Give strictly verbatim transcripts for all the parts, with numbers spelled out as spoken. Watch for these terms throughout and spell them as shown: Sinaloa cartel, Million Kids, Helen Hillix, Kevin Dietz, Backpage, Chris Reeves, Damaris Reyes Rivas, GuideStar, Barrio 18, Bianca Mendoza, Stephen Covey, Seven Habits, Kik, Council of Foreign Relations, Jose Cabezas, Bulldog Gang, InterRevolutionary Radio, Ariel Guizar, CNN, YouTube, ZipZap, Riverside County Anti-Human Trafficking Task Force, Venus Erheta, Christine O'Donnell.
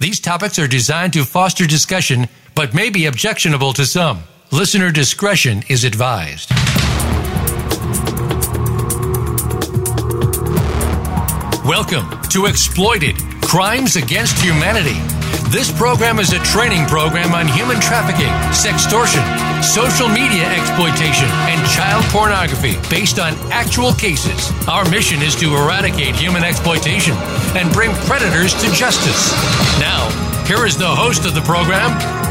These topics are designed to foster discussion, but may be objectionable to some. Listener discretion is advised. Welcome to Exploited: Crimes Against Humanity. This program is a training program on human trafficking, sextortion, social media exploitation, and child pornography based on actual cases. Our mission is to eradicate human exploitation and bring predators to justice. Now, here is the host of the program,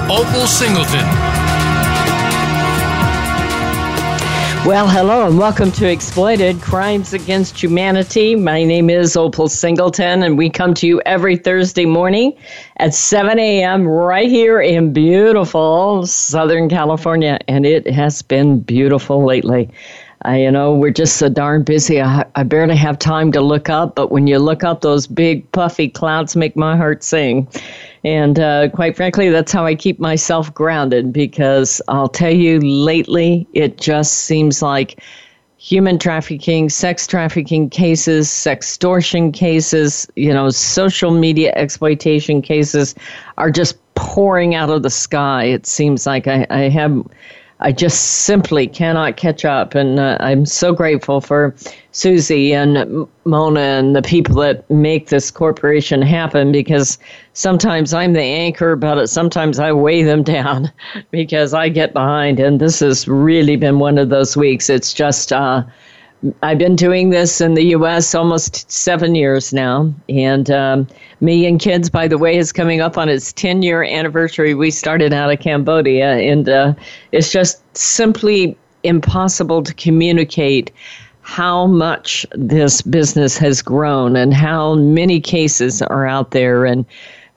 Opal Singleton. Well, hello and welcome to Exploited: Crimes Against Humanity. My name is Opal Singleton, and we come to you every Thursday morning at seven a.m. right here in beautiful Southern California, and it has been beautiful lately. Uh, you know, we're just so darn busy. I, I barely have time to look up, but when you look up, those big puffy clouds make my heart sing. And uh, quite frankly, that's how I keep myself grounded, because I'll tell you, lately, it just seems like human trafficking, sex trafficking cases, sextortion cases, you know, social media exploitation cases are just pouring out of the sky. It seems like I, I have... I just simply cannot catch up, and uh, I'm so grateful for Susie and Mona and the people that make this corporation happen, because sometimes I'm the anchor about it, sometimes I weigh them down because I get behind, and this has really been one of those weeks. It's just, uh, I've been doing this in the U S almost seven years now, and um, Million Kids, by the way, is coming up on its ten-year anniversary. We started out of Cambodia, and uh, it's just simply impossible to communicate how much this business has grown and how many cases are out there. And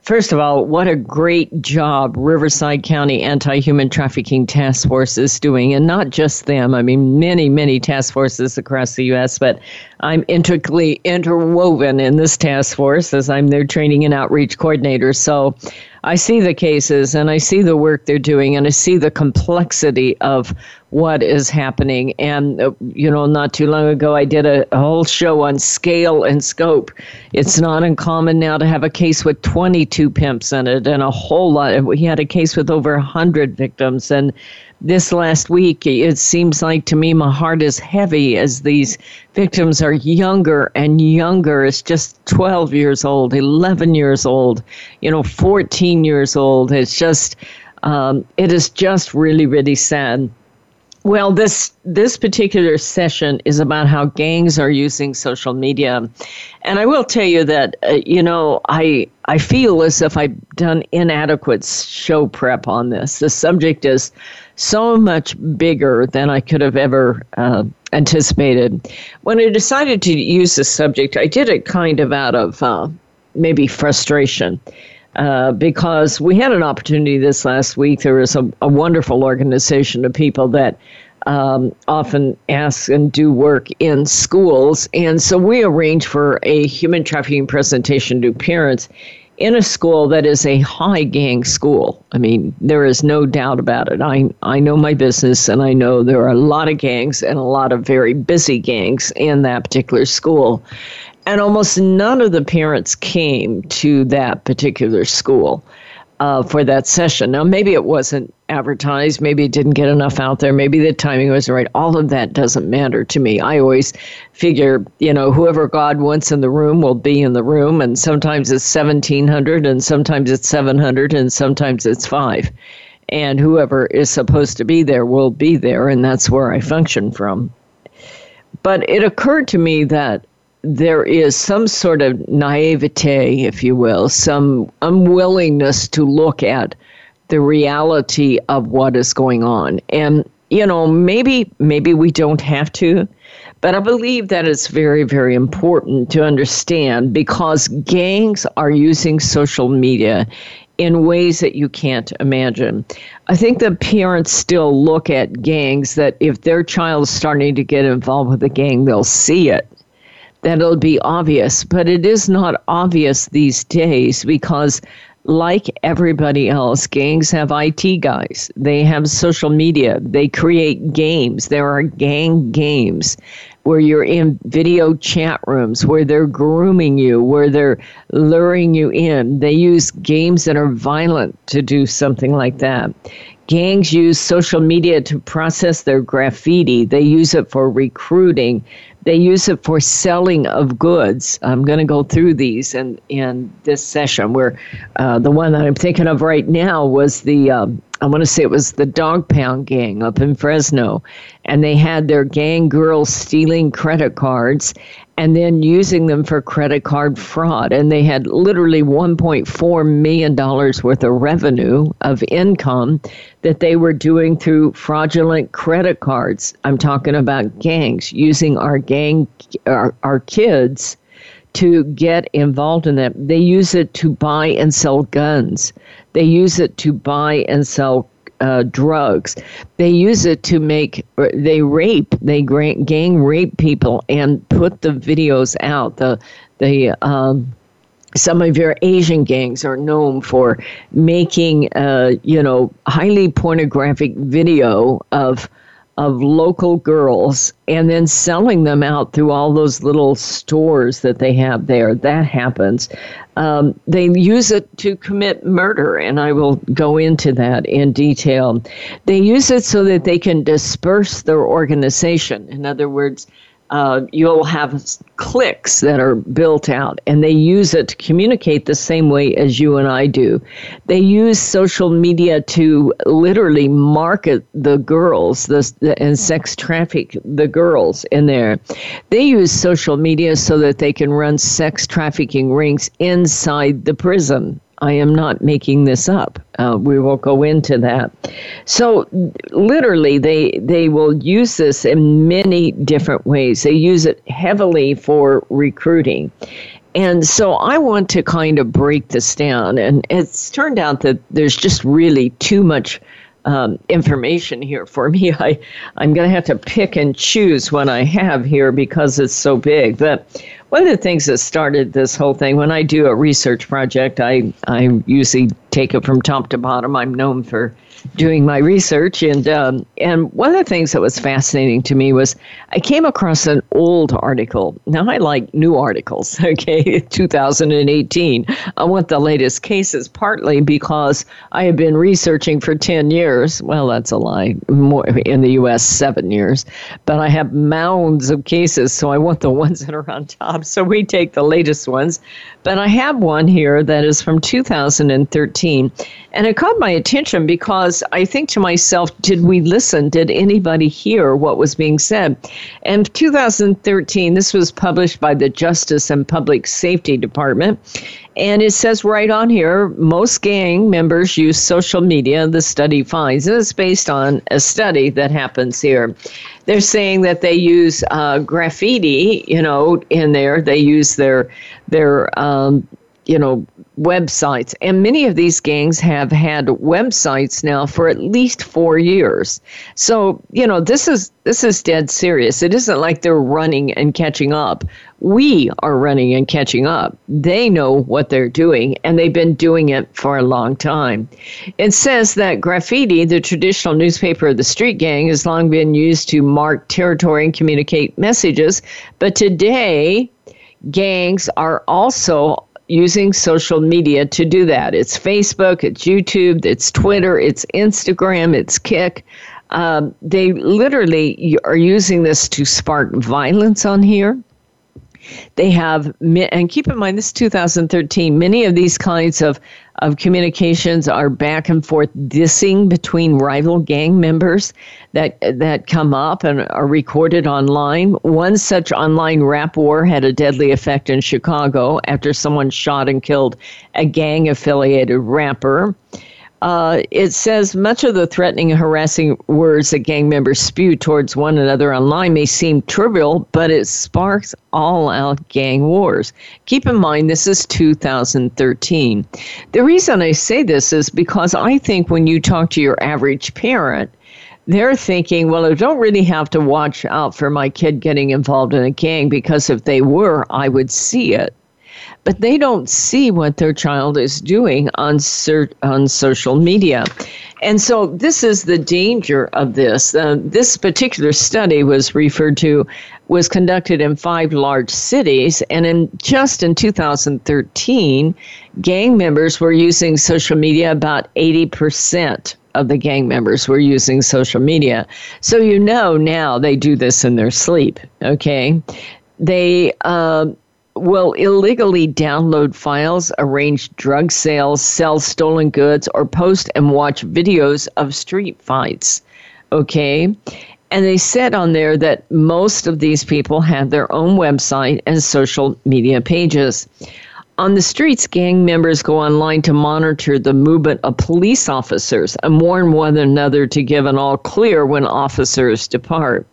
first of all, what a great job Riverside County Anti-Human Trafficking Task Force is doing, and not just them. I mean, many, many task forces across the U S, but I'm intricately interwoven in this task force as I'm their training and outreach coordinator. So I see the cases, and I see the work they're doing, and I see the complexity of what is happening. And, uh, you know, not too long ago, I did a, a whole show on scale and scope. It's not uncommon now to have a case with twenty-two pimps in it and a whole lot. We had a case with over one hundred victims. And this last week, it seems like to me, my heart is heavy as these victims are younger and younger. It's just twelve years old, eleven years old, you know, fourteen years old. It's just, um, it is just really, really sad. Well, this this particular session is about how gangs are using social media, and I will tell you that uh, you know I I feel as if I've done inadequate show prep on this. The subject is so much bigger than I could have ever uh, anticipated. When I decided to use this subject, I did it kind of out of uh, maybe frustration. Uh, because we had an opportunity this last week. There is a, a wonderful organization of people that um, often ask and do work in schools. And so we arranged for a human trafficking presentation to parents in a school that is a high gang school. I mean, there is no doubt about it. I, I know my business, and I know there are a lot of gangs and a lot of very busy gangs in that particular school. And almost none of the parents came to that particular school uh, for that session. Now, maybe it wasn't advertised. Maybe it didn't get enough out there. Maybe the timing wasn't right. All of that doesn't matter to me. I always figure, you know, whoever God wants in the room will be in the room. And sometimes it's seventeen hundred, and sometimes it's seven hundred, and sometimes it's five. And whoever is supposed to be there will be there. And that's where I function from. But it occurred to me that there is some sort of naivete, if you will, some unwillingness to look at the reality of what is going on. And, you know, maybe maybe we don't have to, but I believe that it's very, very important to understand, because gangs are using social media in ways that you can't imagine. I think the parents still look at gangs that if their child is starting to get involved with a gang, they'll see it. That'll be obvious, but it is not obvious these days, because like everybody else, gangs have I T guys. They have social media. They create games. There are gang games. where you're in video chat rooms, where they're grooming you, where they're luring you in. They use games that are violent to do something like that. Gangs use social media to process their graffiti. They use it for recruiting. They use it for selling of goods. I'm going to go through these in, in this session, where uh, the one that I'm thinking of right now was the, um, I want to say it was the Dog Pound Gang up in Fresno. And they had their gang girls stealing credit cards and then using them for credit card fraud. And they had literally one point four million dollars worth of revenue of income that they were doing through fraudulent credit cards. I'm talking about gangs using our gang, our, our kids to get involved in that. They use it to buy and sell guns. They use it to buy and sell Uh, drugs. They use it to make, they rape, they gang rape people and put the videos out. The, the, um, some of your Asian gangs are known for making, uh, you know, highly pornographic video of, of local girls and then selling them out through all those little stores that they have there. That happens. Um, they use it to commit murder, and I will go into that in detail. They use it so that they can disperse their organization. In other words, uh, you'll have cliques that are built out, and they use it to communicate the same way as you and I do. They use social media to literally market the girls the, the, and sex traffic the girls in there. They use social media so that they can run sex trafficking rings inside the prison. I am not making this up. Uh, we will go into that. So literally, they they will use this in many different ways. They use it heavily for recruiting. And so I want to kind of break this down. And it's turned out that there's just really too much um, information here for me. I, I'm going to have to pick and choose what I have here because it's so big. But one of the things that started this whole thing, when I do a research project, I, I usually take it from top to bottom. I'm known for doing my research. And um, and one of the things that was fascinating to me was I came across an old article. Now, I like new articles, okay, two thousand eighteen. I want the latest cases, partly because I have been researching for ten years. Well, that's a lie. More, in the U S, seven years. But I have mounds of cases, so I want the ones that are on top. So we take the latest ones, but I have one here that is from two thousand thirteen, and it caught my attention because I think to myself, did we listen? Did anybody hear what was being said? And two thousand thirteen, this was published by the Justice and Public Safety Department, and it says right on here, most gang members use social media, the study finds. And it's based on a study that happens here. They're saying that they use uh, graffiti, you know, in there. They use their, their um, you know, websites. And many of these gangs have had websites now for at least four years. So, you know, this is this is dead serious. It isn't like they're running and catching up. We are running and catching up. They know what they're doing, and they've been doing it for a long time. It says that graffiti, the traditional newspaper of the street gang, has long been used to mark territory and communicate messages. But today, gangs are also using social media to do that. It's Facebook, it's YouTube, it's Twitter, it's Instagram, it's Kik. Um, they literally are using this to spark violence on here. They have, and keep in mind, this is two thousand thirteen, many of these kinds of, of communications are back and forth dissing between rival gang members that that come up and are recorded online. One such online rap war had a deadly effect in Chicago after someone shot and killed a gang-affiliated rapper. Uh, it says much of the threatening and harassing words that gang members spew towards one another online may seem trivial, but it sparks all-out gang wars. Keep in mind, this is two thousand thirteen. The reason I say this is because I think when you talk to your average parent, they're thinking, well, I don't really have to watch out for my kid getting involved in a gang because if they were, I would see it. but they don't see what their child is doing on ser- on social media. And so this is the danger of this. Uh, this particular study was referred to, was conducted in five large cities. And in just in two thousand thirteen, gang members were using social media. About eighty percent of the gang members were using social media. So you know now they do this in their sleep, okay? They uh, will illegally download files, arrange drug sales, sell stolen goods, or post and watch videos of street fights, okay? And they said on there that most of these people have their own website and social media pages. On the streets, gang members go online to monitor the movement of police officers and warn one another to give an all clear when officers depart.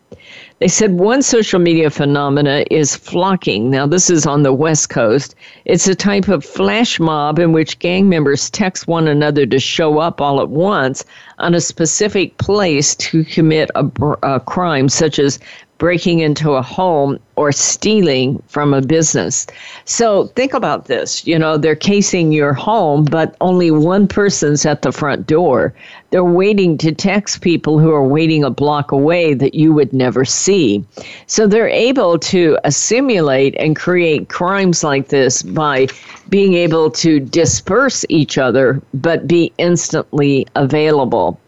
They said one social media phenomena is flocking. Now, this is on the West Coast. It's a type of flash mob in which gang members text one another to show up all at once on a specific place to commit a, a crime, such as breaking into a home or stealing from a business. So think about this. You know, they're casing your home, but only one person's at the front door. They're waiting to text people who are waiting a block away that you would never see. So they're able to assimilate and create crimes like this by being able to disperse each other, but be instantly available.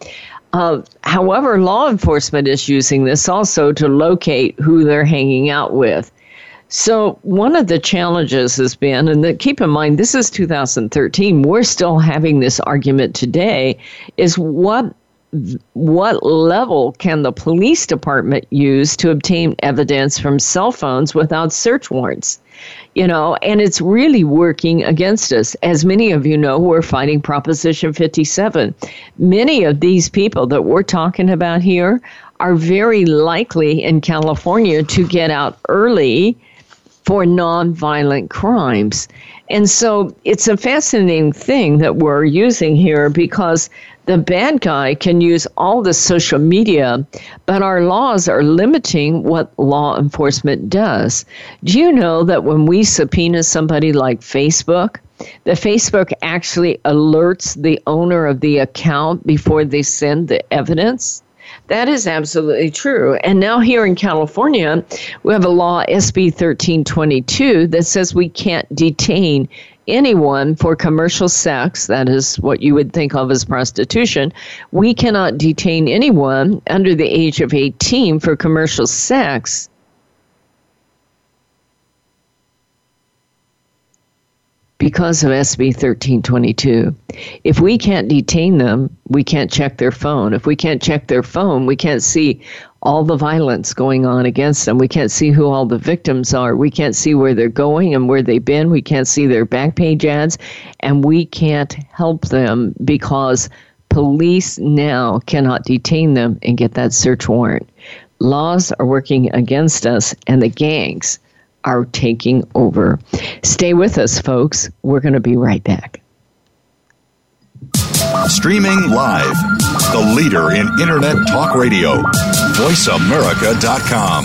Uh, however, law enforcement is using this also to locate who they're hanging out with. So one of the challenges has been, and the, keep in mind, this is two thousand thirteen, we're still having this argument today, is what what level can the police department use to obtain evidence from cell phones without search warrants? You know, and it's really working against us. As many of you know, we're fighting Proposition fifty-seven. Many of these people that we're talking about here are very likely in California to get out early for nonviolent crimes. And so it's a fascinating thing that we're using here, because the bad guy can use all the social media, but our laws are limiting what law enforcement does. Do you know that when we subpoena somebody like Facebook, that Facebook actually alerts the owner of the account before they send the evidence? That is absolutely true. And now here in California, we have a law, S B thirteen twenty-two, that says we can't detain anyone for commercial sex. That is what you would think of as prostitution. We cannot detain anyone under the age of eighteen for commercial sex. Because of S B thirteen twenty-two, if we can't detain them, we can't check their phone. If we can't check their phone, we can't see all the violence going on against them. We can't see who all the victims are. We can't see where they're going and where they've been. We can't see their Backpage ads, and we can't help them because police now cannot detain them and get that search warrant. Laws are working against us, and the gangs are taking over. Stay with us, folks. We're going to be right back. Streaming live, the leader in Internet Talk Radio, voice america dot com.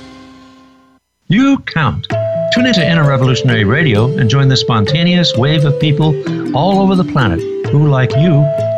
You count. Tune into InterRevolutionary Radio and join the spontaneous wave of people all over the planet who, like you,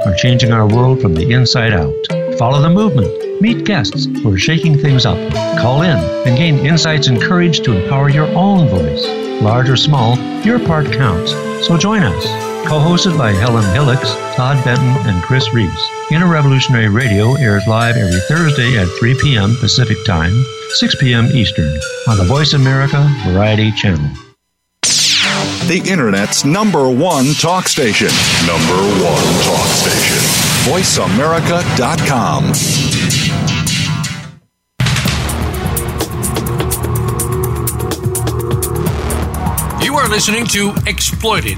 are changing our world from the inside out. Follow the movement. Meet guests who are shaking things up. Call in and gain insights and courage to empower your own voice. Large or small, your part counts. So join us. Co-hosted by Helen Hillix, Todd Benton, and Chris Reeves. InterRevolutionary Radio airs live every Thursday at three p.m. Pacific Time, six p.m. Eastern, on the Voice America Variety Channel. The Internet's number one talk station. Number one talk station. voice america dot com. You are listening to Exploited: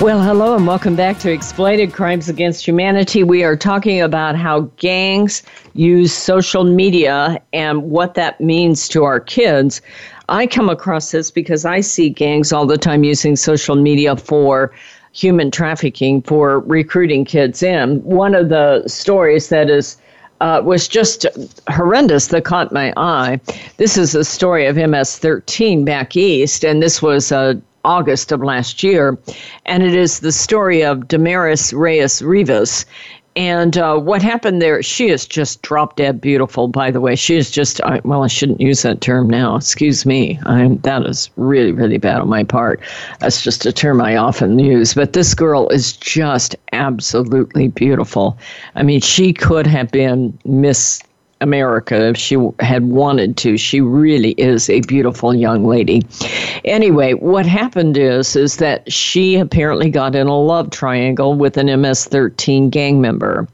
Well, hello and welcome back to Exploited: Crimes Against Humanity. We are talking about how gangs use social media and what that means to our kids. I come across this because I see gangs all the time using social media for human trafficking, for recruiting kids in. One of the stories that is uh, was just horrendous that caught my eye. This is a story of M S thirteen back east, and this was uh, August of last year. And it is the story of Damaris Reyes Rivas. And uh, what happened there, she is just drop dead beautiful, by the way. She is just, I, well, I shouldn't use that term now. Excuse me. I'm, that is really, really bad on my part. That's just a term I often use. But this girl is just absolutely beautiful. I mean, she could have been Miss America if she had wanted to. She really is a beautiful young lady. Anyway, what happened is is that she apparently got in a love triangle with an M S thirteen gang member.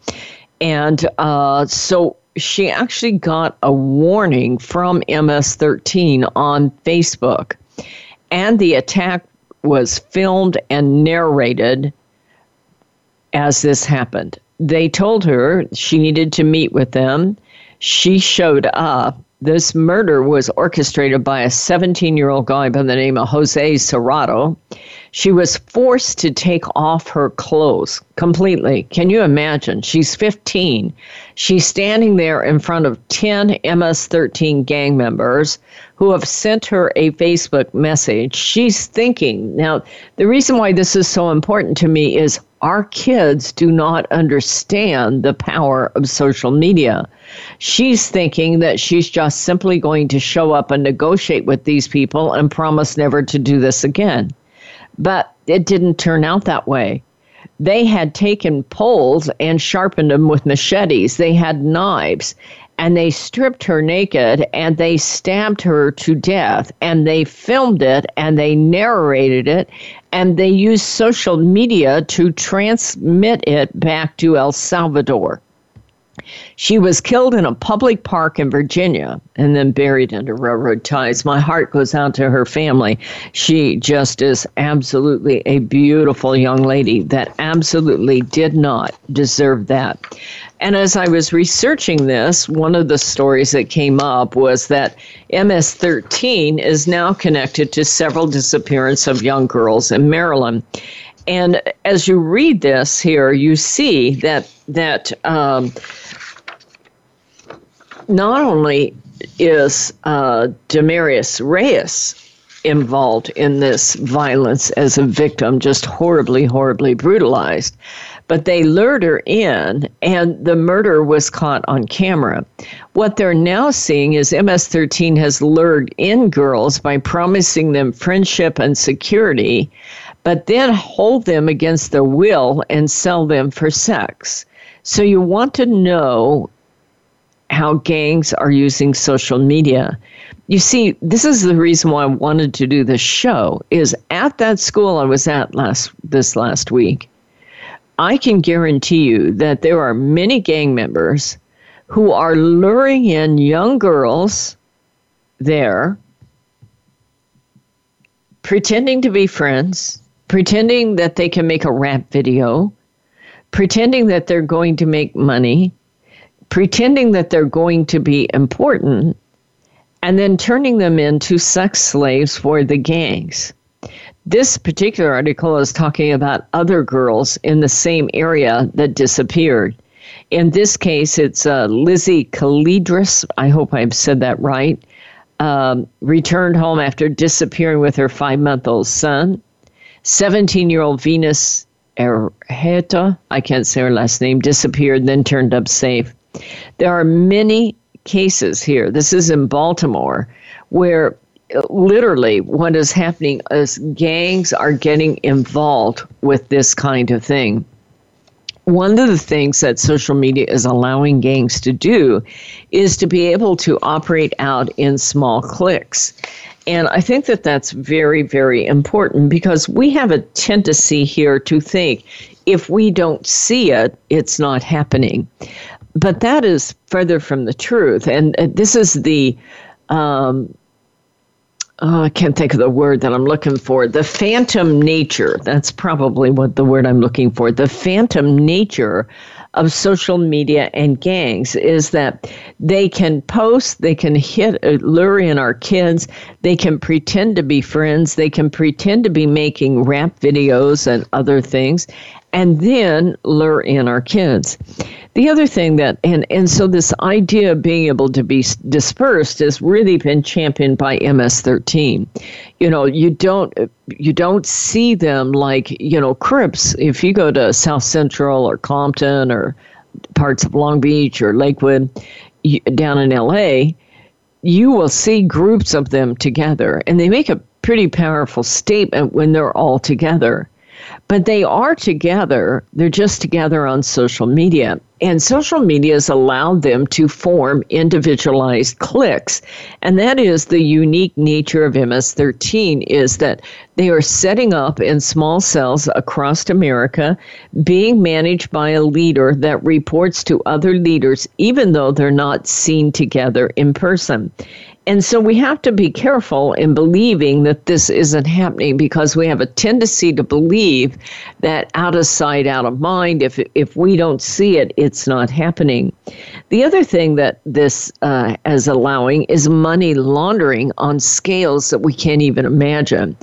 And uh, so she actually got a warning from M S thirteen on Facebook. And the attack was filmed and narrated as this happened. They told her she needed to meet with them. She showed up. This murder was orchestrated by a seventeen-year-old guy by the name of Jose Serrato. She was forced to take off her clothes completely. Can you imagine? She's fifteen. She's standing there in front of ten M S thirteen gang members who have sent her a Facebook message. She's thinking. Now, the reason why this is so important to me is our kids do not understand the power of social media. She's thinking that she's just simply going to show up and negotiate with these people and promise never to do this again. But it didn't turn out that way. They had taken poles and sharpened them with machetes. They had knives, and they stripped her naked, and they stabbed her to death, and they filmed it, and they narrated it, and they used social media to transmit it back to El Salvador. She was killed in a public park in Virginia and then buried under railroad ties. My heart goes out to her family. She just is absolutely a beautiful young lady that absolutely did not deserve that. And as I was researching this, one of the stories that came up was that M S thirteen is now connected to several disappearances of young girls in Maryland. And as you read this here, you see that that um, not only is uh, Damaris Reyes involved in this violence as a victim, just horribly, horribly brutalized, but they lured her in, and the murder was caught on camera. What they're now seeing is M S thirteen has lured in girls by promising them friendship and security, but then hold them against their will and sell them for sex. So you want to know how gangs are using social media. You see, this is the reason why I wanted to do this show, is at that school I was at last this last week, I can guarantee you that there are many gang members who are luring in young girls there, pretending to be friends, pretending that they can make a rap video, pretending that they're going to make money, pretending that they're going to be important, and then turning them into sex slaves for the gangs. This particular article is talking about other girls in the same area that disappeared. In this case, it's uh, Lizzie Kalidris, I hope I've said that right, um, returned home after disappearing with her five-month-old son. seventeen-year-old Venus Erheta, I can't say her last name, disappeared, then turned up safe. There are many cases here. This is in Baltimore, where literally what is happening is gangs are getting involved with this kind of thing. One of the things that social media is allowing gangs to do is to be able to operate out in small cliques. And I think that that's very, very important, because we have a tendency here to think if we don't see it, it's not happening. But that is further from the truth. And this is the, um, oh, I can't think of the word that I'm looking for, the phantom nature. That's probably what the word I'm looking for. The phantom nature of social media and gangs is that they can post, they can hit, lure in our kids, they can pretend to be friends, they can pretend to be making rap videos and other things, and then lure in our kids. The other thing that, and, and so this idea of being able to be dispersed has really been championed by M S thirteen. You know, you don't, you don't see them like, you know, Crips. If you go to South Central or Compton or parts of Long Beach or Lakewood down in L A, you will see groups of them together. And they make a pretty powerful statement when they're all together. But they are together. They're just together on social media. And social media has allowed them to form individualized cliques. And that is the unique nature of M S thirteen, is that they are setting up in small cells across America, being managed by a leader that reports to other leaders, even though they're not seen together in person. And so we have to be careful in believing that this isn't happening, because we have a tendency to believe that out of sight, out of mind, if if we don't see it, it's not happening. The other thing that this uh, is allowing is money laundering on scales that we can't even imagine.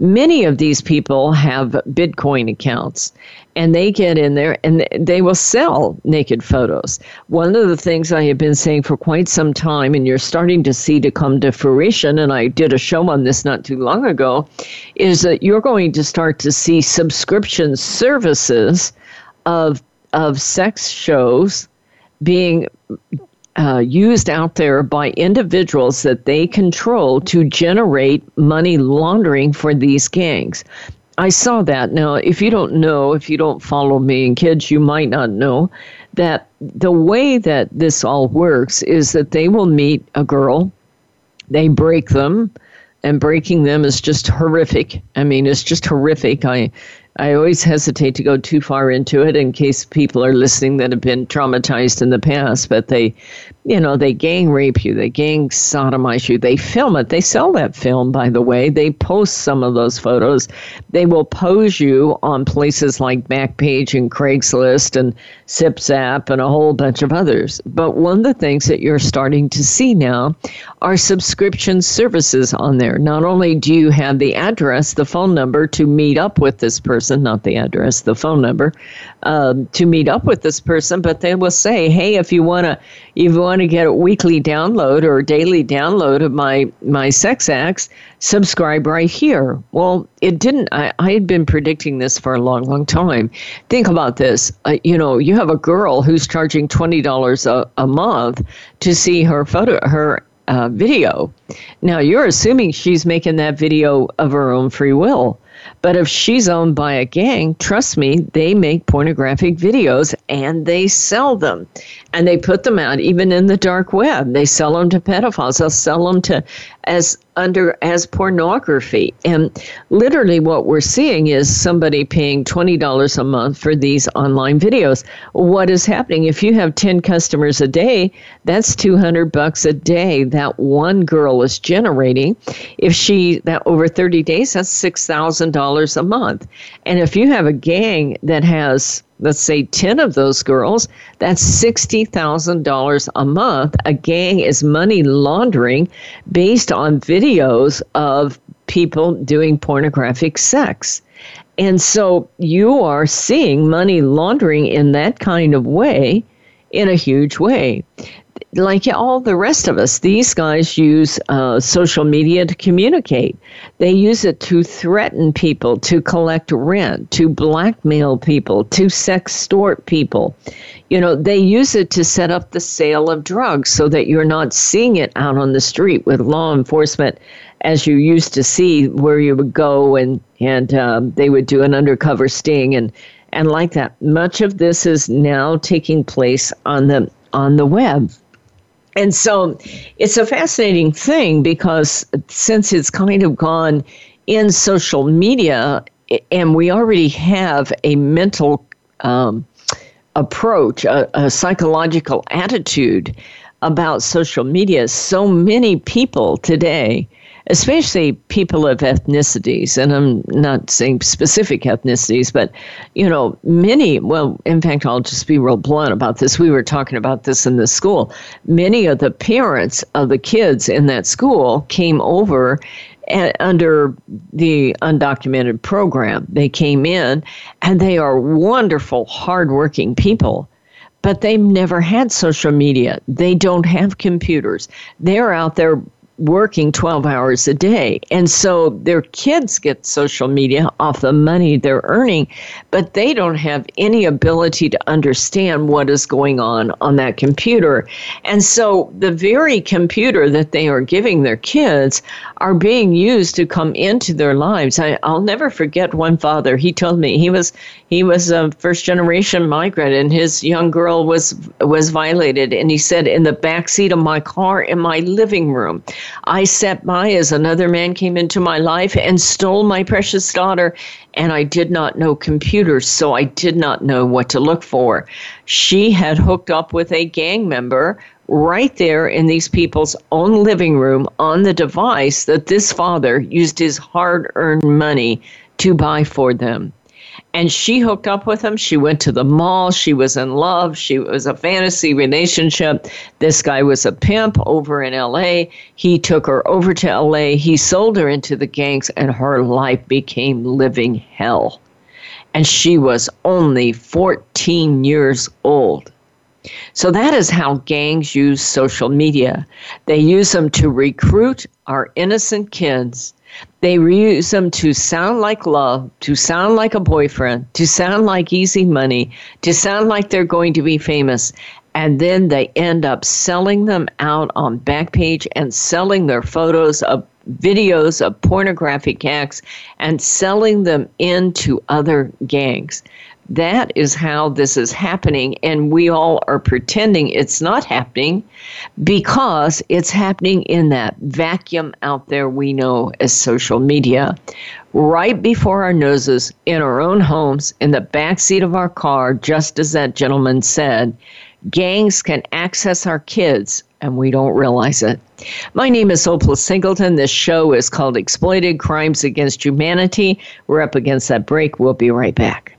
Many of these people have Bitcoin accounts, and they get in there and they will sell naked photos. One of the things I have been saying for quite some time, and you're starting to see to come to fruition, and I did a show on this not too long ago, is that you're going to start to see subscription services of of sex shows being uh, used out there by individuals that they control to generate money laundering for these gangs. I saw that. Now, if you don't know, if you don't follow me, and kids, you might not know that the way that this all works is that they will meet a girl, they break them, and breaking them is just horrific. I mean, it's just horrific. I I always hesitate to go too far into it in case people are listening that have been traumatized in the past, but they, you know, they gang rape you, they gang sodomize you, they film it, they sell that film, by the way, they post some of those photos, they will pose you on places like Backpage and Craigslist and ZipZap and a whole bunch of others. But one of the things that you're starting to see now are subscription services on there. Not only do you have the address, the phone number to meet up with this person, not the address, the phone number, um, to meet up with this person, but they will say, hey, if you want to if you want to get a weekly download or a daily download of my, my sex acts, subscribe right here. Well, it didn't, I, I had been predicting this for a long, long time. Think about this. Uh, you know, you have a girl who's charging twenty dollars a, a month to see her photo, her uh, video. Now, you're assuming she's making that video of her own free will. But if she's owned by a gang, trust me, they make pornographic videos and they sell them. And they put them out even in the dark web. They sell them to pedophiles. They'll sell them to as under as pornography. And literally what we're seeing is somebody paying twenty dollars a month for these online videos. What is happening? If you have ten customers a day, that's two hundred bucks a day that one girl is generating. If she, that over thirty days, that's six thousand dollars a month. And if you have a gang that has let's say ten of those girls, that's sixty thousand dollars a month. A gang is money laundering based on videos of people doing pornographic sex. And so you are seeing money laundering in that kind of way, in a huge way. Like all the rest of us, these guys use uh, social media to communicate. They use it to threaten people, to collect rent, to blackmail people, to sextort people. You know, they use it to set up the sale of drugs so that you're not seeing it out on the street with law enforcement as you used to see, where you would go and, and um, they would do an undercover sting and, and like that. Much of this is now taking place on the on the web. And so it's a fascinating thing, because since it's kind of gone in social media, and we already have a mental um, approach, a, a psychological attitude about social media, so many people today, especially people of ethnicities, and I'm not saying specific ethnicities, but, you know, many, well, in fact, I'll just be real blunt about this. We were talking about this in the school. Many of the parents of the kids in that school came over and, under the undocumented program. They came in, and they are wonderful, hardworking people. But they've never had social media. They don't have computers. They're out there working twelve hours a day. And so their kids get social media off the money they're earning, but they don't have any ability to understand what is going on on that computer. And so the very computer that they are giving their kids are being used to come into their lives. I, I'll never forget one father. He told me he was he was a first generation migrant, and his young girl was was violated. And he said, in the backseat of my car in my living room, I sat by as another man came into my life and stole my precious daughter, and I did not know computers, so I did not know what to look for. She had hooked up with a gang member right there in these people's own living room on the device that this father used his hard-earned money to buy for them. And she hooked up with him. She went to the mall. She was in love. She was a fantasy relationship. This guy was a pimp over in L A. He took her over to L A. He sold her into the gangs, and her life became living hell. And she was only fourteen years old. So that is how gangs use social media. They use them to recruit our innocent kids. They use them to sound like love, to sound like a boyfriend, to sound like easy money, to sound like they're going to be famous. And then they end up selling them out on Backpage and selling their photos of videos of pornographic acts and selling them into other gangs. That is how this is happening, and we all are pretending it's not happening because it's happening in that vacuum out there we know as social media. Right before our noses, in our own homes, in the backseat of our car, just as that gentleman said, gangs can access our kids, and we don't realize it. My name is Opal Singleton. This show is called Exploited: Crimes Against Humanity. We're up against that break. We'll be right back.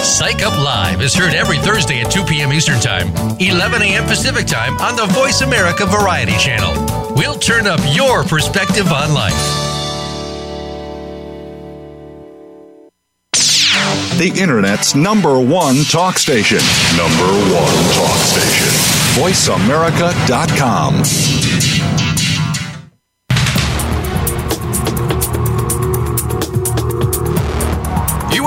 Psych Up Live is heard every Thursday at two p.m. Eastern Time, eleven a.m. Pacific Time on the Voice America Variety Channel. We'll turn up your perspective on life. The Internet's number one talk station. Number one talk station. voice america dot com. You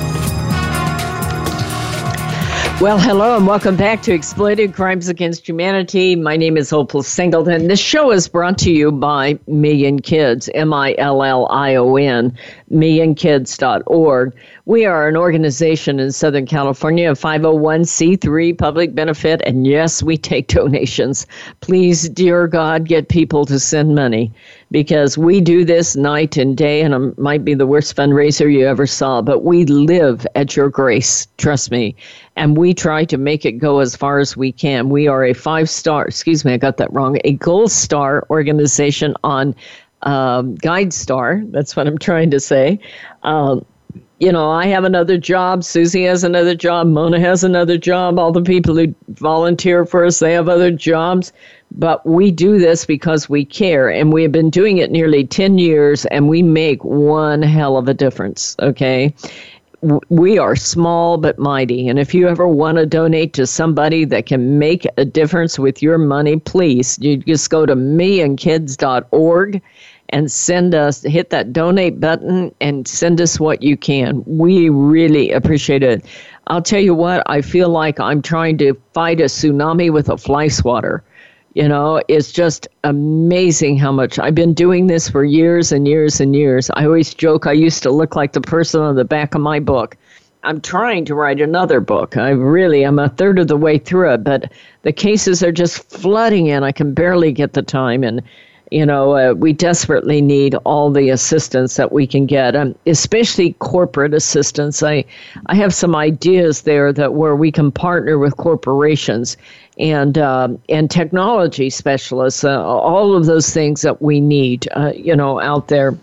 Well, hello and welcome back to Exploited: Crimes Against Humanity. My name is Opal Singleton. This show is brought to you by Million Kids, M I L L I O N, million kids dot org. We are an organization in Southern California, a five oh one c three public benefit, and yes, we take donations. Please, dear God, get people to send money, because we do this night and day, and it might be the worst fundraiser you ever saw, but we live at your grace, trust me, and we try to make it go as far as we can. We are a five-star, excuse me, I got that wrong, a gold star organization on um, GuideStar. That's what I'm trying to say. Um, You know, I have another job, Susie has another job, Mona has another job, all the people who volunteer for us, they have other jobs. But we do this because we care, and we have been doing it nearly ten years, and we make one hell of a difference, okay? We are small but mighty, and if you ever want to donate to somebody that can make a difference with your money, please, you just go to million kids dot org. And send us, hit that donate button and send us what you can. We really appreciate it. I'll tell you what, I feel like I'm trying to fight a tsunami with a fly swatter. You know, it's just amazing how much. I've been doing this for years and years and years. I always joke I used to look like the person on the back of my book. I'm trying to write another book. I really am a third of the way through it, but the cases are just flooding in. I can barely get the time in. You know, uh, we desperately need all the assistance that we can get, um, especially corporate assistance. I, I have some ideas there that where we can partner with corporations and uh, and technology specialists, uh, all of those things that we need, uh, you know, out there.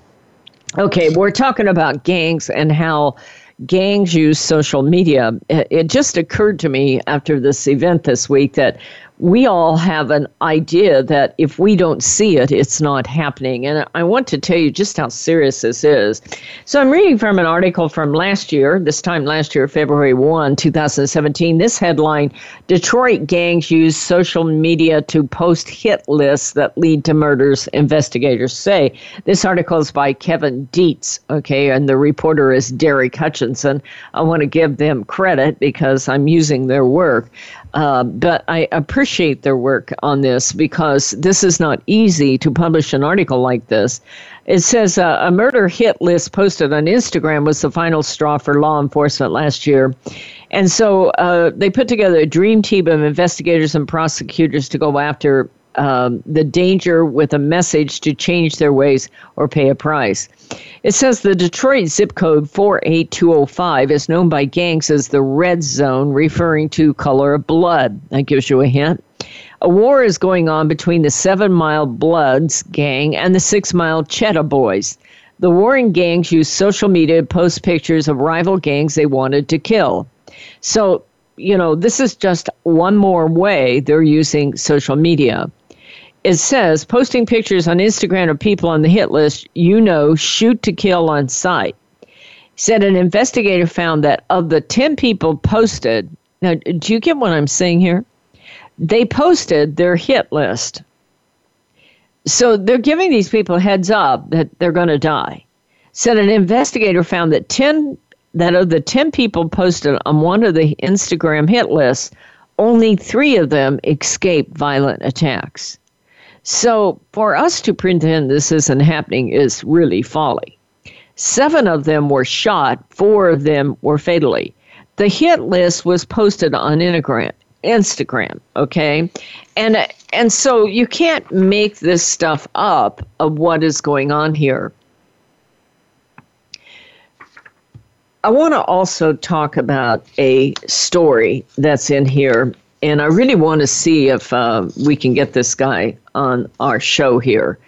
Okay, we're talking about gangs and how gangs use social media. It just occurred to me after this event this week that we all have an idea that if we don't see it, it's not happening. And I want to tell you just how serious this is. So I'm reading from an article from last year, this time last year, February first, twenty seventeen. This headline, Detroit gangs use social media to post hit lists that lead to murders, investigators say. This article is by Kevin Dietz, okay, and the reporter is Derek Hutchinson. I want to give them credit because I'm using their work. Uh, but I appreciate their work on this because this is not easy to publish an article like this. It says uh, a murder hit list posted on Instagram was the final straw for law enforcement last year. And so uh, they put together a dream team of investigators and prosecutors to go after um, the danger with a message to change their ways or pay a price. It says the Detroit zip code four eight two oh five is known by gangs as the red zone, referring to color of blood. That gives you a hint. A war is going on between the Seven Mile Bloods gang and the Six Mile Cheetah Boys. The warring gangs use social media to post pictures of rival gangs they wanted to kill. So, you know, this is just one more way they're using social media. It says, posting pictures on Instagram of people on the hit list, you know, shoot to kill on sight. It said an investigator found that of the ten people posted, now, do you get what I'm saying here? They posted their hit list. So they're giving these people a heads up that they're going to die. Said an investigator found that ten that of the ten people posted on one of the Instagram hit lists, only three of them escaped violent attacks. So for us to pretend this isn't happening is really folly. Seven of them were shot. Four of them were fatally. The hit list was posted on Instagram. Instagram, okay? And and so you can't make this stuff up of what is going on here. I want to also talk about a story that's in here, and I really want to see if uh, we can get this guy on our show here.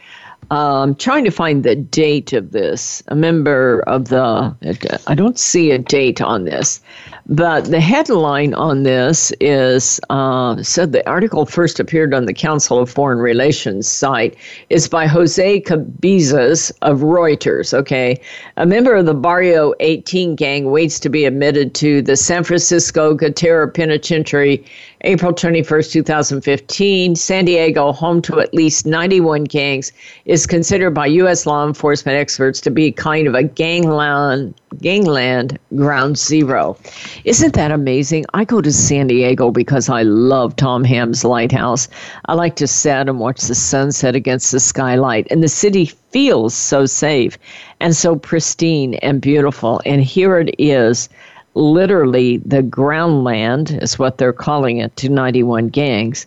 I'm um, trying to find the date of this. A member of the, I don't see a date on this, but the headline on this is, uh, said the article first appeared on the Council of Foreign Relations site. It's by Jose Cabezas of Reuters, okay? A member of the Barrio eighteen gang waits to be admitted to the San Francisco Gotera Penitentiary, April twenty-first, two thousand fifteen. San Diego, home to at least ninety-one gangs, is considered by U S law enforcement experts to be kind of a gangland, gangland ground zero. Isn't that amazing? I go to San Diego because I love Tom Hamm's lighthouse. I like to sit and watch the sunset against the skylight, and the city feels so safe and so pristine and beautiful. And here it is, literally the groundland is what they're calling it to ninety-one gangs.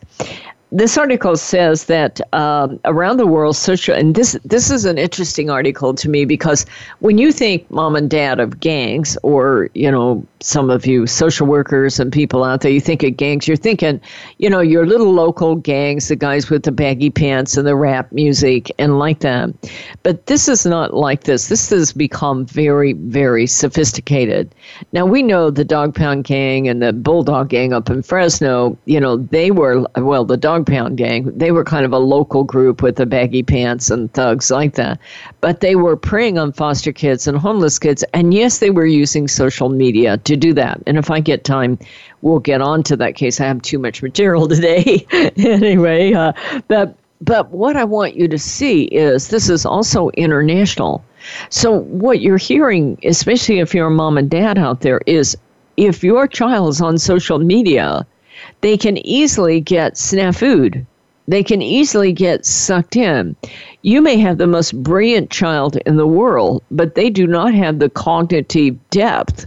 This article says that um, around the world, social, and this this is an interesting article to me, because when you think mom and dad of gangs, or, you know, some of you social workers and people out there, you think of gangs, you're thinking, you know, your little local gangs, the guys with the baggy pants and the rap music and like that. But this is not like this. This has become very, very sophisticated. Now, we know the Dog Pound Gang and the Bulldog Gang up in Fresno, you know, they were, well, the Dog Pound Gang, they were kind of a local group with the baggy pants and thugs like that. But they were preying on foster kids and homeless kids. And yes, they were using social media to do that. And if I get time, we'll get on to that case. I have too much material today. anyway, uh, but but what I want you to see is this is also international. So what you're hearing, especially if you're a mom and dad out there, is if your child's on social media, they can easily get snafu'd. They can easily get sucked in. You may have the most brilliant child in the world, but they do not have the cognitive depth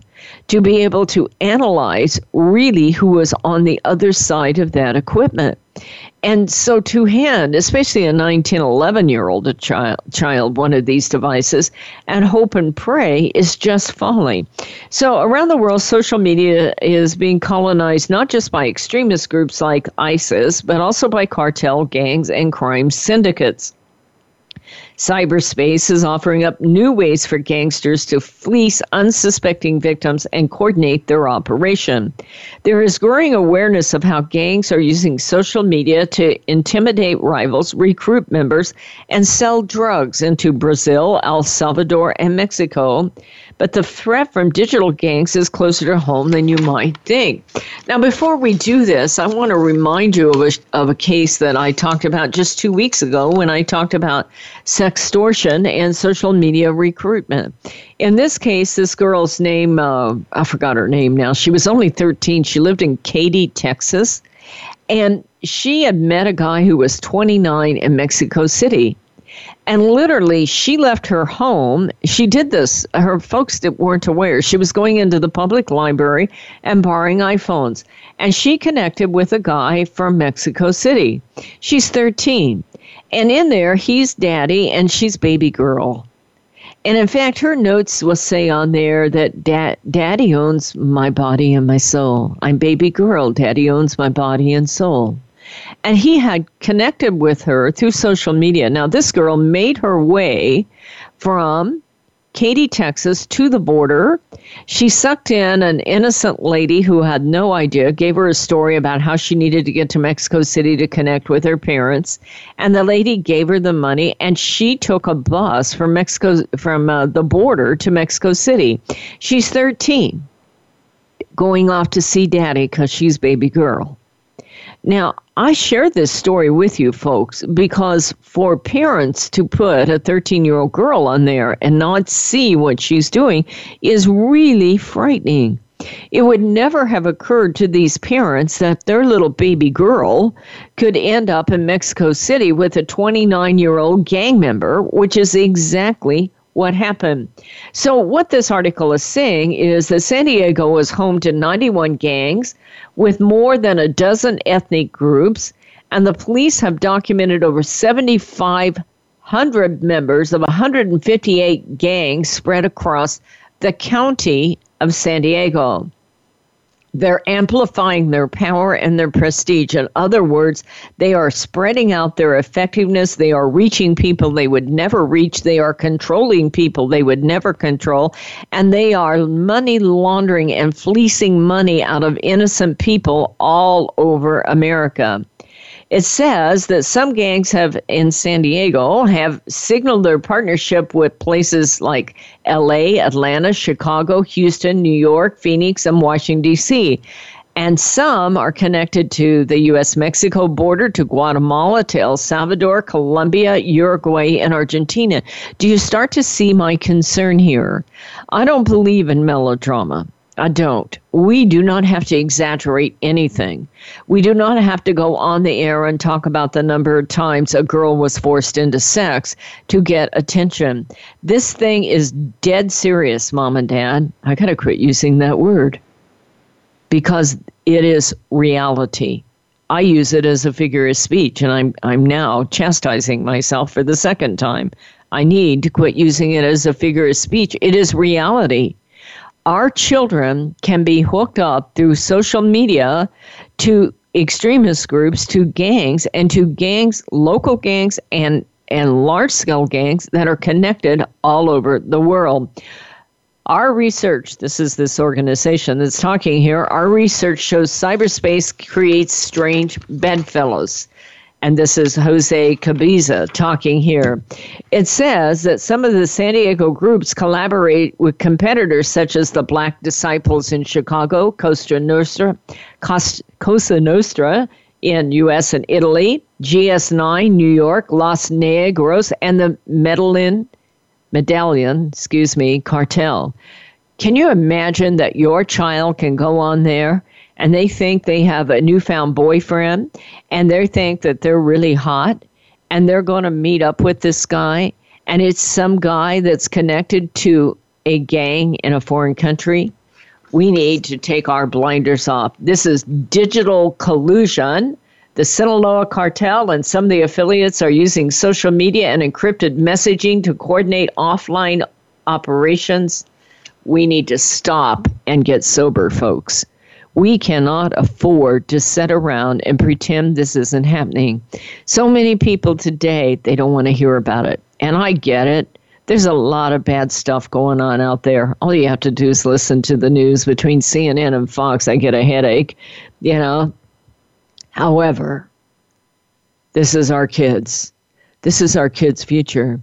to be able to analyze really who was on the other side of that equipment. And so to hand, especially a nine, ten, eleven-year-old a child, child one of these devices, and hope and pray is just folly. So around the world, social media is being colonized not just by extremist groups like ISIS, but also by cartel gangs and crime syndicates. Cyberspace is offering up new ways for gangsters to fleece unsuspecting victims and coordinate their operation. There is growing awareness of how gangs are using social media to intimidate rivals, recruit members, and sell drugs into Brazil, El Salvador, and Mexico. But the threat from digital gangs is closer to home than you might think. Now, before we do this, I want to remind you of a, of a case that I talked about just two weeks ago when I talked about sextortion and social media recruitment. In this case, this girl's name, uh, I forgot her name now. She was only thirteen. She lived in Katy, Texas. And she had met a guy who was twenty-nine in Mexico City. And literally, she left her home. She did this. Her folks weren't aware. She was going into the public library and borrowing iPhones. And she connected with a guy from Mexico City. She's thirteen. And in there, he's daddy and she's baby girl. And in fact, her notes will say on there that da- daddy owns my body and my soul. I'm baby girl. Daddy owns my body and soul. And he had connected with her through social media. Now, this girl made her way from Katy, Texas, to the border. She sucked in an innocent lady who had no idea, gave her a story about how she needed to get to Mexico City to connect with her parents. And the lady gave her the money, and she took a bus from Mexico, from uh, the border to Mexico City. She's thirteen, going off to see daddy because she's baby girl. Now, I share this story with you folks because for parents to put a thirteen-year-old girl on there and not see what she's doing is really frightening. It would never have occurred to these parents that their little baby girl could end up in Mexico City with a twenty-nine-year-old gang member, which is exactly what happened. So what this article is saying is that San Diego is home to ninety-one gangs with more than a dozen ethnic groups, and the police have documented over seventy-five hundred members of one hundred fifty-eight gangs spread across the county of San Diego. They're amplifying their power and their prestige. In other words, they are spreading out their effectiveness. They are reaching people they would never reach. They are controlling people they would never control. And they are money laundering and fleecing money out of innocent people all over America. It says that some gangs have in San Diego have signaled their partnership with places like L A, Atlanta, Chicago, Houston, New York, Phoenix, and Washington, D C. And some are connected to the U S Mexico border, to Guatemala, to El Salvador, Colombia, Uruguay, and Argentina. Do you start to see my concern here? I don't believe in melodrama. I don't. We do not have to exaggerate anything. We do not have to go on the air and talk about the number of times a girl was forced into sex to get attention. This thing is dead serious, Mom and Dad. I got to quit using that word because it is reality. I use it as a figure of speech, and I'm I'm now chastising myself for the second time. I need to quit using it as a figure of speech. It is reality. Our children can be hooked up through social media to extremist groups, to gangs, and to gangs, local gangs, and, and large-scale gangs that are connected all over the world. Our research, this is this organization that's talking here, our research shows cyberspace creates strange bedfellows. And this is Jose Cabezas talking here. It says that some of the San Diego groups collaborate with competitors such as the Black Disciples in Chicago, Costa Nostra, Costa, Cosa Nostra in U S and Italy, G S nine, New York, Los Negros, and the Medellin, Medallion, excuse me, cartel. Can you imagine that your child can go on there and they think they have a newfound boyfriend, and they think that they're really hot, and they're going to meet up with this guy, and it's some guy that's connected to a gang in a foreign country? We need to take our blinders off. This is digital collusion. The Sinaloa cartel and some of the affiliates are using social media and encrypted messaging to coordinate offline operations. We need to stop and get sober, folks. We cannot afford to sit around and pretend this isn't happening. So many people today, they don't want to hear about it. And I get it. There's a lot of bad stuff going on out there. All you have to do is listen to the news. Between C N N and Fox, I get a headache, you know. However, this is our kids. This is our kids' future.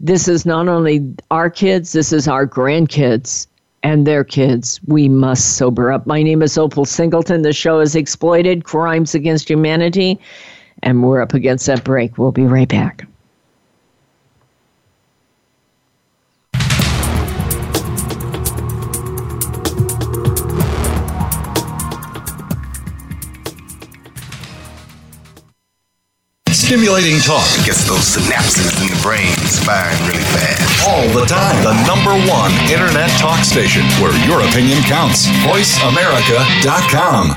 This is not only our kids, this is our grandkids. And their kids. We must sober up. My name is Opal Singleton. The show is Exploited, Crimes Against Humanity, and we're up against that break. We'll be right back. Stimulating talk gets those synapses in the brain firing really fast. All the time. The number one internet talk station where your opinion counts. voice america dot com.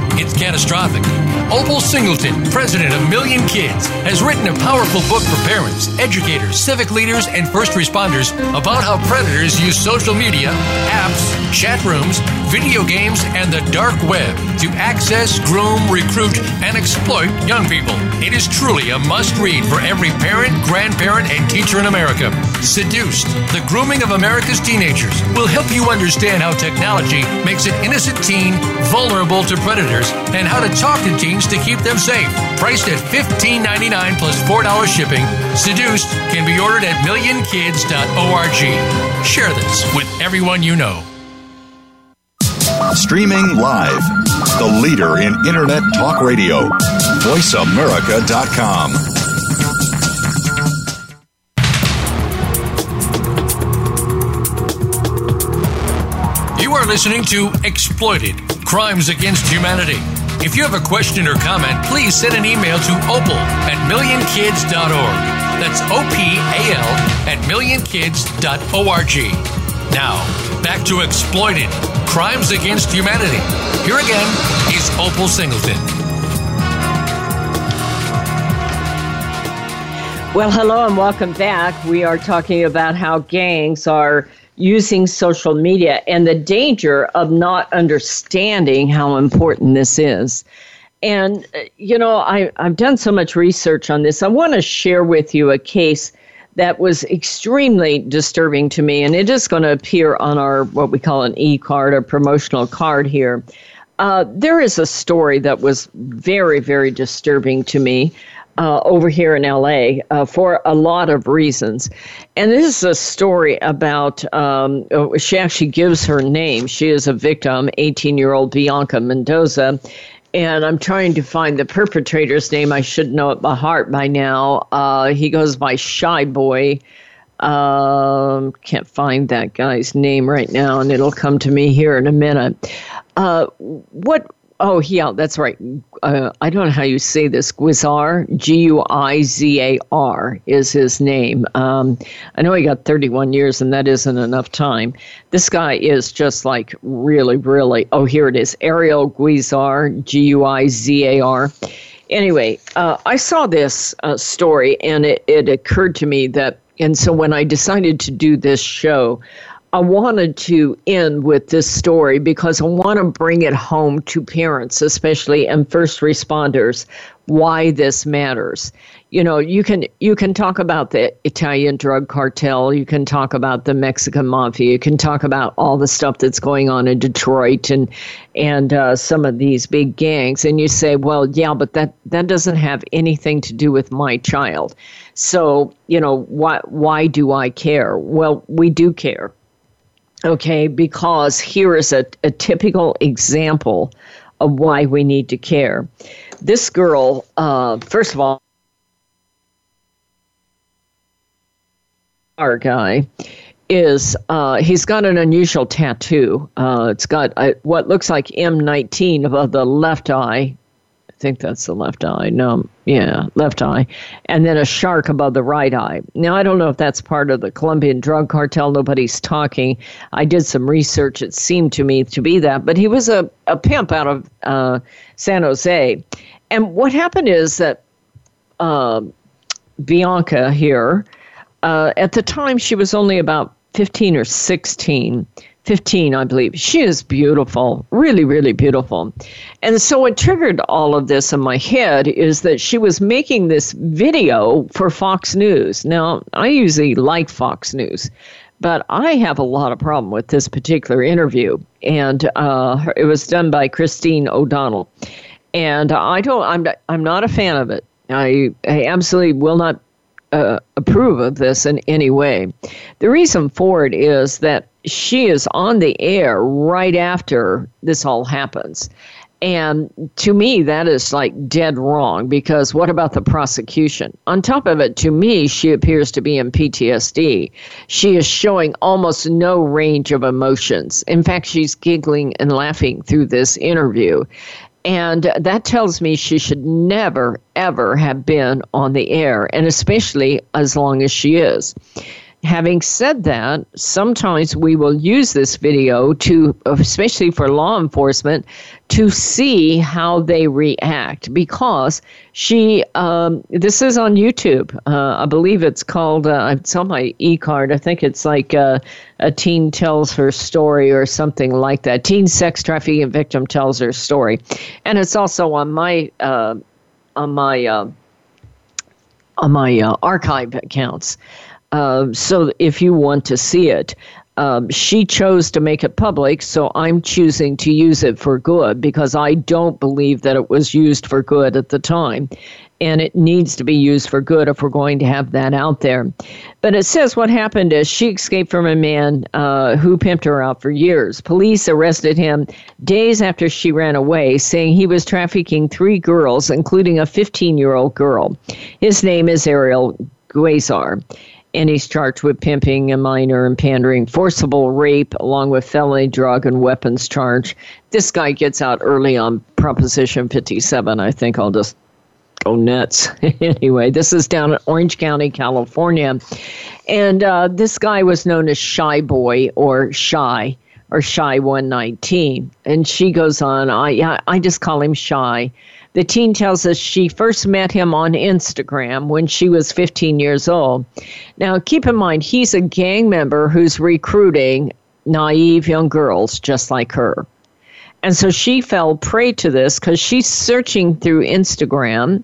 it's catastrophic. Opal Singleton, president of Million Kids, has written a powerful book for parents, educators, civic leaders, and first responders about how predators use social media, apps, chat rooms, video games, and the dark web to access, groom, recruit, and exploit young people. It is truly a must-read for every parent, grandparent, and teacher in America. Seduced, The Grooming of America's Teenagers will help you understand how technology makes an innocent teen vulnerable to predators and how to talk to teens to keep them safe. Priced at fifteen ninety-nine plus four dollars shipping, Seduced can be ordered at million kids dot org. Share this with everyone you know. Streaming live, the leader in internet talk radio, voice america dot com. You are listening to Exploited: Crimes Against Humanity. If you have a question or comment, please send an email to opal at million kids dot org. That's O P A L at million kids dot org. Now, back to Exploited: Crimes Against Humanity. Here again is Opal Singleton. Well, hello and welcome back. We are talking about how gangs are using social media and the danger of not understanding how important this is. And, you know, I, I've done so much research on this. I want to share with you a case that was extremely disturbing to me, and it is going to appear on our, what we call an e-card, or promotional card here. Uh, there is a story that was very, very disturbing to me uh, over here in L A uh, for a lot of reasons. And this is a story about, um, she actually gives her name. She is a victim, eighteen-year-old Bianca Mendoza. And I'm trying to find the perpetrator's name. I should know it by heart by now. Uh, he goes by Shy Boy. Um, can't find that guy's name right now, and it'll come to me here in a minute. Uh, what? Oh, yeah, that's right. Uh, I don't know how you say this. Guizar, G U I Z A R is his name. Um, I know he got thirty-one years, and that isn't enough time. This guy is just like really, really, oh, here it is, Ariel Guizar, G U I Z A R. Anyway, uh, I saw this uh, story, and it, it occurred to me that, and so when I decided to do this show, I wanted to end with this story because I want to bring it home to parents, especially, and first responders, why this matters. You know, you can you can talk about the Italian drug cartel, you can talk about the Mexican mafia, you can talk about all the stuff that's going on in Detroit and and uh, some of these big gangs, and you say, well, yeah, but that, that doesn't have anything to do with my child. So, you know, why why do I care? Well, we do care. Okay, because here is a, a typical example of why we need to care. This girl, uh, first of all, our guy is, uh, he's got an unusual tattoo. Uh, it's got a, what looks like M nineteen above the left eye. I think that's the left eye. No, yeah, left eye. And then a shark above the right eye. Now, I don't know if that's part of the Colombian drug cartel. Nobody's talking. I did some research. It seemed to me to be that. But he was a, a pimp out of uh, San Jose. And what happened is that uh, Bianca here, uh, at the time, she was only about fifteen or sixteen. fifteen, I believe. She is beautiful, really, really beautiful. And so what triggered all of this in my head is that she was making this video for Fox News. Now, I usually like Fox News, but I have a lot of problem with this particular interview. And uh, it was done by Christine O'Donnell. And I don't, I'm, I'm not a fan of it. I, I absolutely will not uh, approve of this in any way. The reason for it is that she is on the air right after this all happens. And to me, that is like dead wrong, because what about the prosecution? On top of it, to me, she appears to be in P T S D. She is showing almost no range of emotions. In fact, she's giggling and laughing through this interview. And that tells me she should never, ever have been on the air, and especially as long as she is. Having said that, sometimes we will use this video to, especially for law enforcement, to see how they react, because she, um, this is on YouTube. Uh, I believe it's called, uh, it's on my e-card. I think it's like uh, a teen tells her story or something like that. Teen sex trafficking victim tells her story. And it's also on my, uh, on my, uh, on my uh, archive accounts. Uh, so if you want to see it, um, she chose to make it public, so I'm choosing to use it for good, because I don't believe that it was used for good at the time. And it needs to be used for good if we're going to have that out there. But it says what happened is she escaped from a man uh, who pimped her out for years. Police arrested him days after she ran away, saying he was trafficking three girls, including a fifteen-year-old girl. His name is Ariel Guizar. And he's charged with pimping a minor and pandering, forcible rape, along with felony drug and weapons charge. This guy gets out early on Proposition fifty-seven. I think I'll just go nuts. Anyway, this is down in Orange County, California. And uh, this guy was known as Shy Boy or Shy or Shy one nineteen. And she goes on, I I just call him Shy. The teen tells us she first met him on Instagram when she was fifteen years old. Now, keep in mind, he's a gang member who's recruiting naive young girls just like her. And so she fell prey to this because she's searching through Instagram.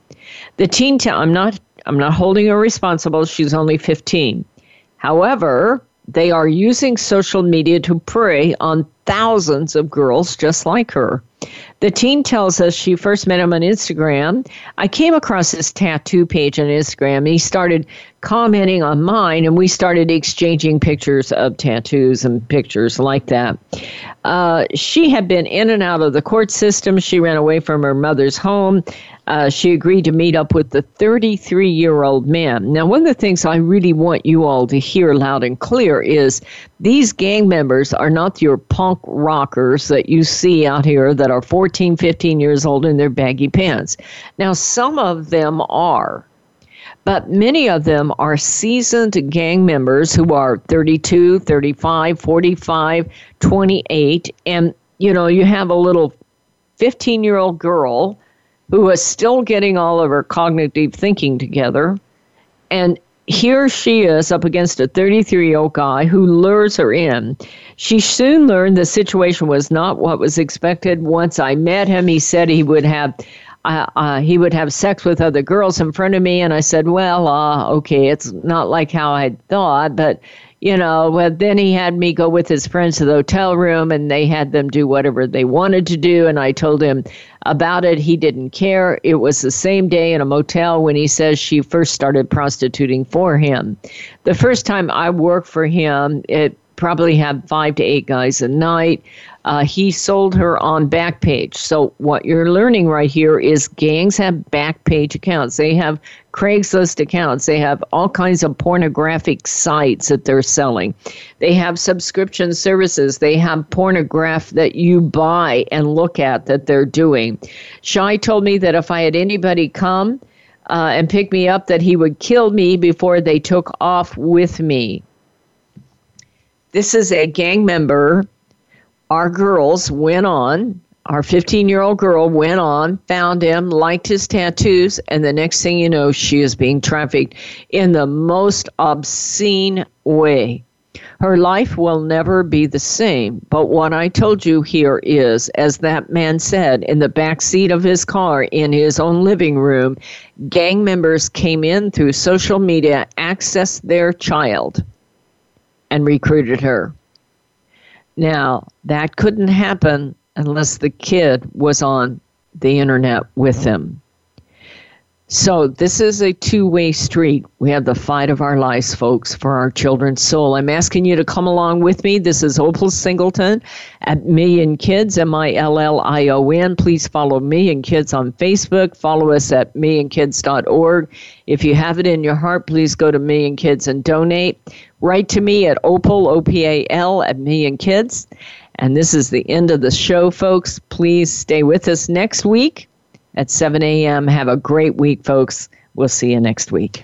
The teen, te- I'm not, I'm not holding her responsible. She's only fifteen. However, they are using social media to prey on thousands of girls just like her. The teen tells us she first met him on Instagram. I came across his tattoo page on Instagram. And he started commenting on mine, and we started exchanging pictures of tattoos and pictures like that. Uh, she had been in and out of the court system. She ran away from her mother's home. Uh, she agreed to meet up with the thirty-three-year-old man. Now, one of the things I really want you all to hear loud and clear is these gang members are not your punk rockers that you see out here that are fourteen, fifteen years old in their baggy pants. Now, some of them are, but many of them are seasoned gang members who are thirty-two, thirty-five, forty-five, twenty-eight. And, you know, you have a little fifteen-year-old girl who is still getting all of her cognitive thinking together. And here she is up against a thirty-three-year-old guy who lures her in. She soon learned the situation was not what was expected. Once I met him, he said he would have uh, uh, he would have sex with other girls in front of me. And I said, well, uh, okay, it's not like how I thought, but you know, well, then he had me go with his friends to the hotel room, and they had them do whatever they wanted to do. And I told him about it. He didn't care. It was the same day in a motel when he says she first started prostituting for him. The first time I worked for him, it probably had five to eight guys a night. Uh, he sold her on Backpage. So what you're learning right here is gangs have Backpage accounts. They have Craigslist accounts. They have all kinds of pornographic sites that they're selling. They have subscription services. They have pornograph that you buy and look at that they're doing. Shai told me that if I had anybody come uh, and pick me up, that he would kill me before they took off with me. This is a gang member. Our girls went on, our fifteen-year-old girl went on, found him, liked his tattoos, and the next thing you know, she is being trafficked in the most obscene way. Her life will never be the same, but what I told you here is, as that man said, in the back seat of his car, in his own living room, gang members came in through social media, accessed their child, and recruited her. Now, that couldn't happen unless the kid was on the internet with them. So this is a two-way street. We have the fight of our lives, folks, for our children's soul. I'm asking you to come along with me. This is Opal Singleton at Million Kids, M I L L I O N. Please follow Million Kids on Facebook. Follow us at million kids dot org. If you have it in your heart, please go to Million Kids and donate. Write to me at Opal, O P A L, at Million Kids. And this is the end of the show, folks. Please stay with us next week at seven a.m. Have a great week, folks. We'll see you next week.